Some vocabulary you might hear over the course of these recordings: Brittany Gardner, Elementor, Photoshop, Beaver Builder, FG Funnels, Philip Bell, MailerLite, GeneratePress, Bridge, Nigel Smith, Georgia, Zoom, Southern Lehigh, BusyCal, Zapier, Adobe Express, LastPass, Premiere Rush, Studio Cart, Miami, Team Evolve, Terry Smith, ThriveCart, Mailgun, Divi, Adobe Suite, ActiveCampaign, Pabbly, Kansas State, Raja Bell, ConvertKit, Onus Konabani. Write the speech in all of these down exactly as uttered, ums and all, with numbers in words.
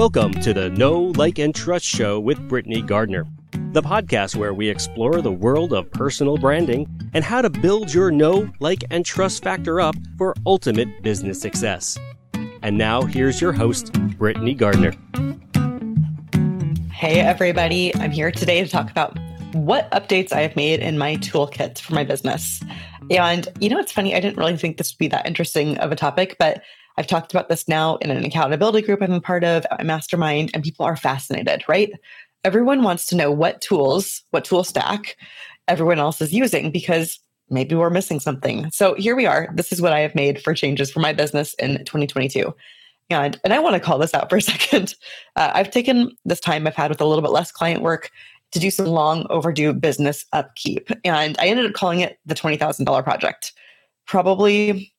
Welcome to the Know, Like and Trust Show with Brittany Gardner, the podcast where we explore the world of personal branding and how to build your know, like and trust factor up for ultimate business success. And now here's your host, Brittany Gardner. Hey everybody, I'm here today to talk about what updates I have made in my toolkit for my business. And you know, it's funny, I didn't really think this would be that interesting of a topic, but I've talked about this now in an accountability group I'm a part of, a mastermind, and people are fascinated, right? Everyone wants to know what tools, what tool stack everyone else is using because maybe we're missing something. So here we are. This is what I have made for changes for my business in twenty twenty-two. And, and I want to call this out for a second. Uh, I've taken this time I've had with a little bit less client work to do some long overdue business upkeep. And I ended up calling it the twenty thousand dollars project. Probably,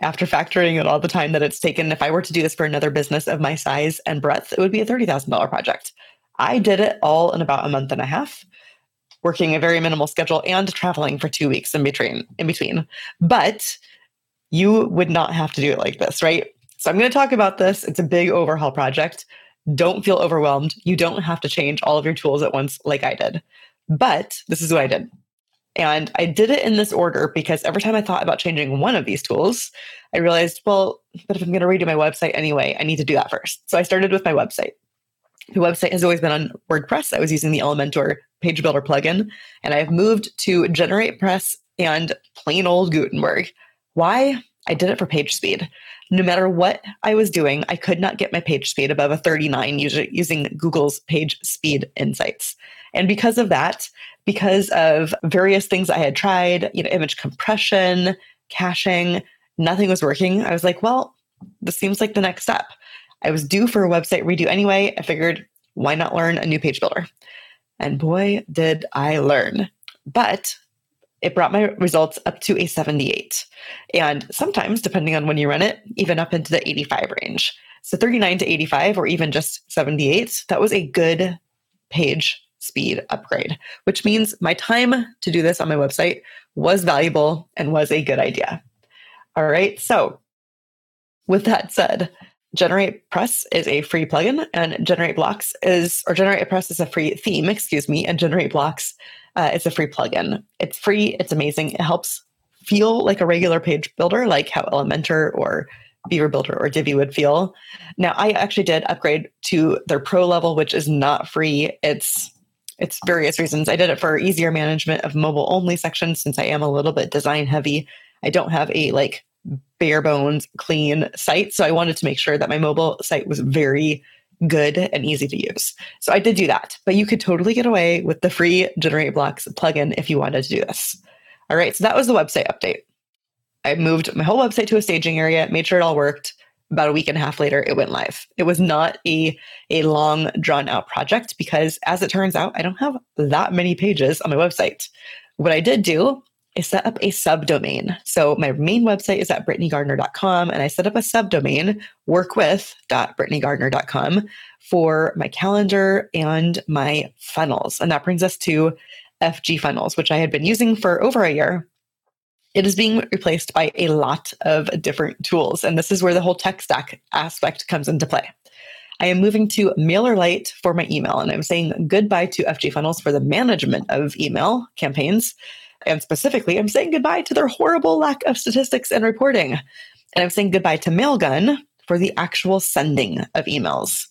after factoring in all the time that it's taken, if I were to do this for another business of my size and breadth, it would be a thirty thousand dollars project. I did it all in about a month and a half, working a very minimal schedule and traveling for two weeks in between. In between. But you would not have to do it like this, right? So I'm going to talk about this. It's a big overhaul project. Don't feel overwhelmed. You don't have to change all of your tools at once like I did. But this is what I did. And I did it in this order because every time I thought about changing one of these tools, I realized, well, but if I'm going to redo my website anyway, I need to do that first. So I started with my website. The website has always been on WordPress. I was using the Elementor page builder plugin, and I've moved to GeneratePress and plain old Gutenberg. Why? I did it for page speed. No matter what I was doing, I could not get my page speed above a thirty-nine using Google's page speed insights. And because of that, because of various things I had tried, you know, image compression, caching, nothing was working. I was like, well, this seems like the next step. I was due for a website redo anyway. I figured, why not learn a new page builder? And boy, did I learn. But it brought my results up to a seventy-eight. And sometimes, depending on when you run it, even up into the eighty-five range. So thirty-nine to eighty-five, or even just seventy-eight, that was a good page speed upgrade, which means my time to do this on my website was valuable and was a good idea. All right. So with that said, GeneratePress is a free plugin, and GenerateBlocks is, or GeneratePress is a free theme, excuse me, and GenerateBlocks uh, is a free plugin. It's free. It's amazing. It helps feel like a regular page builder, like how Elementor or Beaver Builder or Divi would feel. Now, I actually did upgrade to their pro level, which is not free. It's It's various reasons. I did it for easier management of mobile only sections since I am a little bit design heavy. I don't have a like bare bones clean site. So I wanted to make sure that my mobile site was very good and easy to use. So I did do that, but you could totally get away with the free GenerateBlocks plugin if you wanted to do this. All right. So that was the website update. I moved my whole website to a staging area, made sure it all worked. About a week and a half later, it went live. It was not a, a long, drawn-out project because, as it turns out, I don't have that many pages on my website. What I did do is set up a subdomain. So my main website is at brittany gardner dot com, and I set up a subdomain, workwith dot brittany gardner dot com, for my calendar and my funnels. And that brings us to F G Funnels, which I had been using for over a year. It is being replaced by a lot of different tools. And this is where the whole tech stack aspect comes into play. I am moving to MailerLite for my email, and I'm saying goodbye to F G Funnels for the management of email campaigns. And specifically, I'm saying goodbye to their horrible lack of statistics and reporting. And I'm saying goodbye to Mailgun for the actual sending of emails.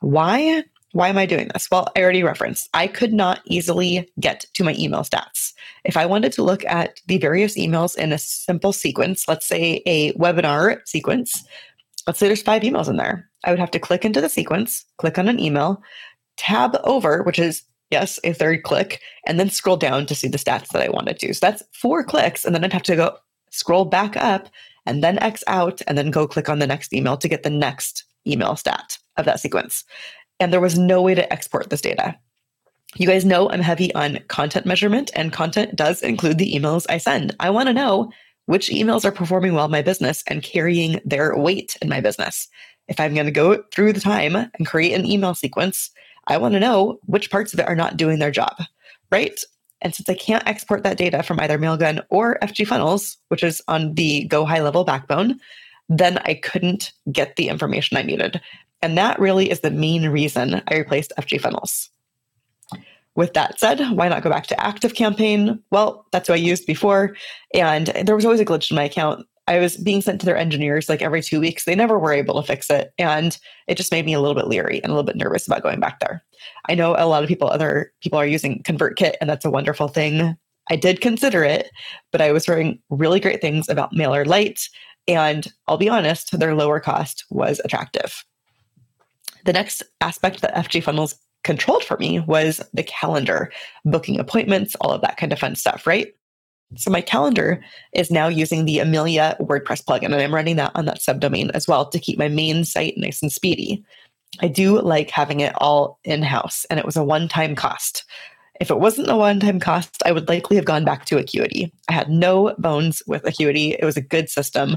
Why? Why am I doing this? Well, I already referenced, I could not easily get to my email stats. If I wanted to look at the various emails in a simple sequence, let's say a webinar sequence, let's say there's five emails in there. I would have to click into the sequence, click on an email, tab over, which is, yes, a third click, and then scroll down to see the stats that I wanted to. So that's four clicks, and then I'd have to go scroll back up and then X out and then go click on the next email to get the next email stat of that sequence. And there was no way to export this data. You guys know I'm heavy on content measurement, and content does include the emails I send. I want to know which emails are performing well in my business and carrying their weight in my business. If I'm going to go through the time and create an email sequence, I want to know which parts of it are not doing their job, right? And since I can't export that data from either Mailgun or F G Funnels, which is on the Go High Level backbone, then I couldn't get the information I needed. And that really is the main reason I replaced F G Funnels. With that said, why not go back to ActiveCampaign? Well, that's who I used before. And there was always a glitch in my account. I was being sent to their engineers like every two weeks. They never were able to fix it. And it just made me a little bit leery and a little bit nervous about going back there. I know a lot of people, other people are using ConvertKit, and that's a wonderful thing. I did consider it, but I was hearing really great things about MailerLite. And I'll be honest, their lower cost was attractive. The next aspect that F G Funnels controlled for me was the calendar, booking appointments, all of that kind of fun stuff, right? So my calendar is now using the Amelia WordPress plugin, and I'm running that on that subdomain as well to keep my main site nice and speedy. I do like having it all in-house, and it was a one-time cost. If it wasn't a one-time cost, I would likely have gone back to Acuity. I had no bones with Acuity. It was a good system.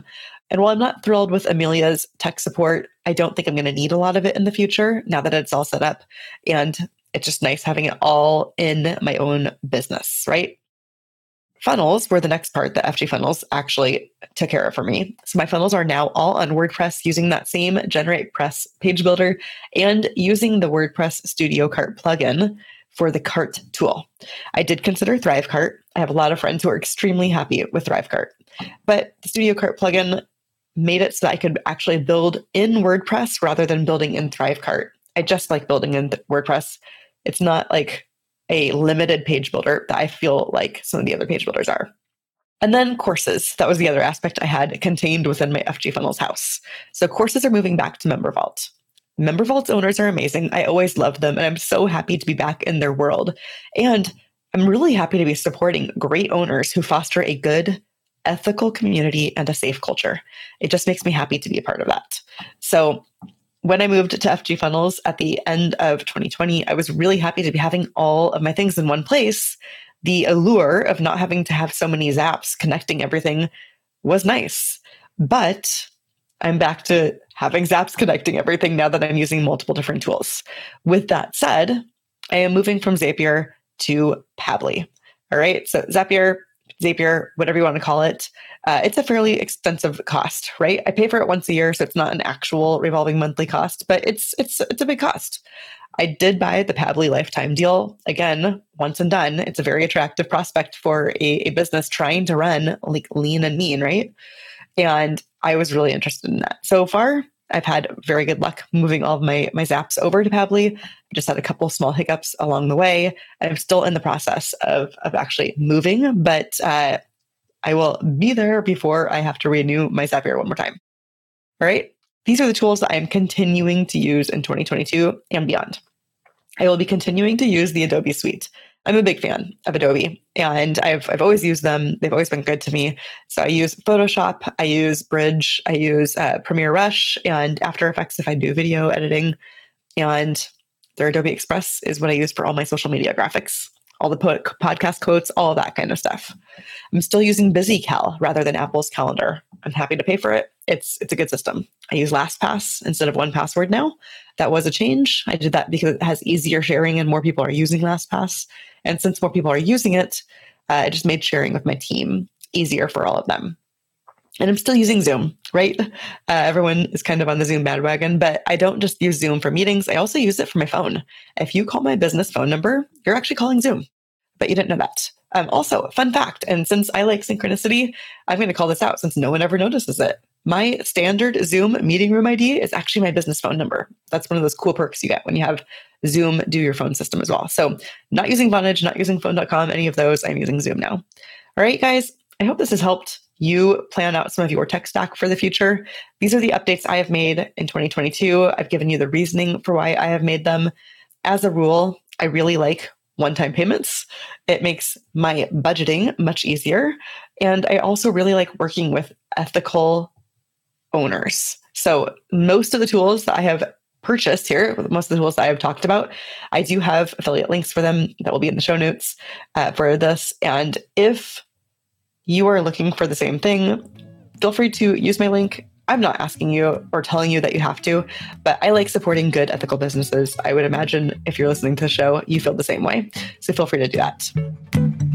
And while I'm not thrilled with Amelia's tech support, I don't think I'm going to need a lot of it in the future now that it's all set up. And it's just nice having it all in my own business, right? Funnels were the next part that F G Funnels actually took care of for me. So my funnels are now all on WordPress using that same GeneratePress page builder and using the WordPress Studio Cart plugin for the cart tool. I did consider ThriveCart. I have a lot of friends who are extremely happy with ThriveCart, but the Studio Cart plugin made it so that I could actually build in WordPress rather than building in ThriveCart. I just like building in WordPress. It's not like a limited page builder that I feel like some of the other page builders are. And then courses. That was the other aspect I had contained within my F G Funnels house. So courses are moving back to Member Vault. Member Vault's owners are amazing. I always loved them, and I'm so happy to be back in their world. And I'm really happy to be supporting great owners who foster a good, ethical community and a safe culture. It just makes me happy to be a part of that. So when I moved to F G Funnels at the end of twenty twenty, I was really happy to be having all of my things in one place. The allure of not having to have so many zaps connecting everything was nice, but I'm back to having zaps connecting everything now that I'm using multiple different tools. With that said, I am moving from Zapier to Pabbly. All right, so Zapier, Zapier, whatever you want to call it, uh, it's a fairly expensive cost, right? I pay for it once a year, so it's not an actual revolving monthly cost, but it's it's it's a big cost. I did buy the Pabbly lifetime deal. Again, once and done, it's a very attractive prospect for a, a business trying to run like lean and mean, right? And I was really interested in that. So far, I've had very good luck moving all of my, my zaps over to Pabbly. I just had a couple small hiccups along the way, and I'm still in the process of, of actually moving, but uh, I will be there before I have to renew my Zapier one more time. All right. These are the tools that I am continuing to use in twenty twenty-two and beyond. I will be continuing to use the Adobe Suite. I'm a big fan of Adobe, and I've I've always used them. They've always been good to me. So I use Photoshop, I use Bridge, I use uh, Premiere Rush, and After Effects if I do video editing. And their Adobe Express is what I use for all my social media graphics, all the po- podcast quotes, all that kind of stuff. I'm still using BusyCal rather than Apple's calendar. I'm happy to pay for it. It's it's a good system. I use LastPass instead of one password now. That was a change. I did that because it has easier sharing and more people are using LastPass. And since more people are using it, uh, it just made sharing with my team easier for all of them. And I'm still using Zoom, right? Uh, everyone is kind of on the Zoom bandwagon, but I don't just use Zoom for meetings. I also use it for my phone. If you call my business phone number, you're actually calling Zoom, but you didn't know that. Um, also, fun fact, and since I like synchronicity, I'm going to call this out since no one ever notices it. My standard Zoom meeting room I D is actually my business phone number. That's one of those cool perks you get when you have Zoom do your phone system as well. So not using Vonage, not using phone dot com, any of those. I'm using Zoom now. All right, guys, I hope this has helped you plan out some of your tech stack for the future. These are the updates I have made in twenty twenty-two. I've given you the reasoning for why I have made them. As a rule, I really like one-time payments. It makes my budgeting much easier. And I also really like working with ethical owners. So most of the tools that I have purchased here, most of the tools that I have talked about, I do have affiliate links for them that will be in the show notes uh, for this. And if you are looking for the same thing, feel free to use my link. I'm not asking you or telling you that you have to, but I like supporting good ethical businesses. I would imagine if you're listening to the show, you feel the same way. So feel free to do that.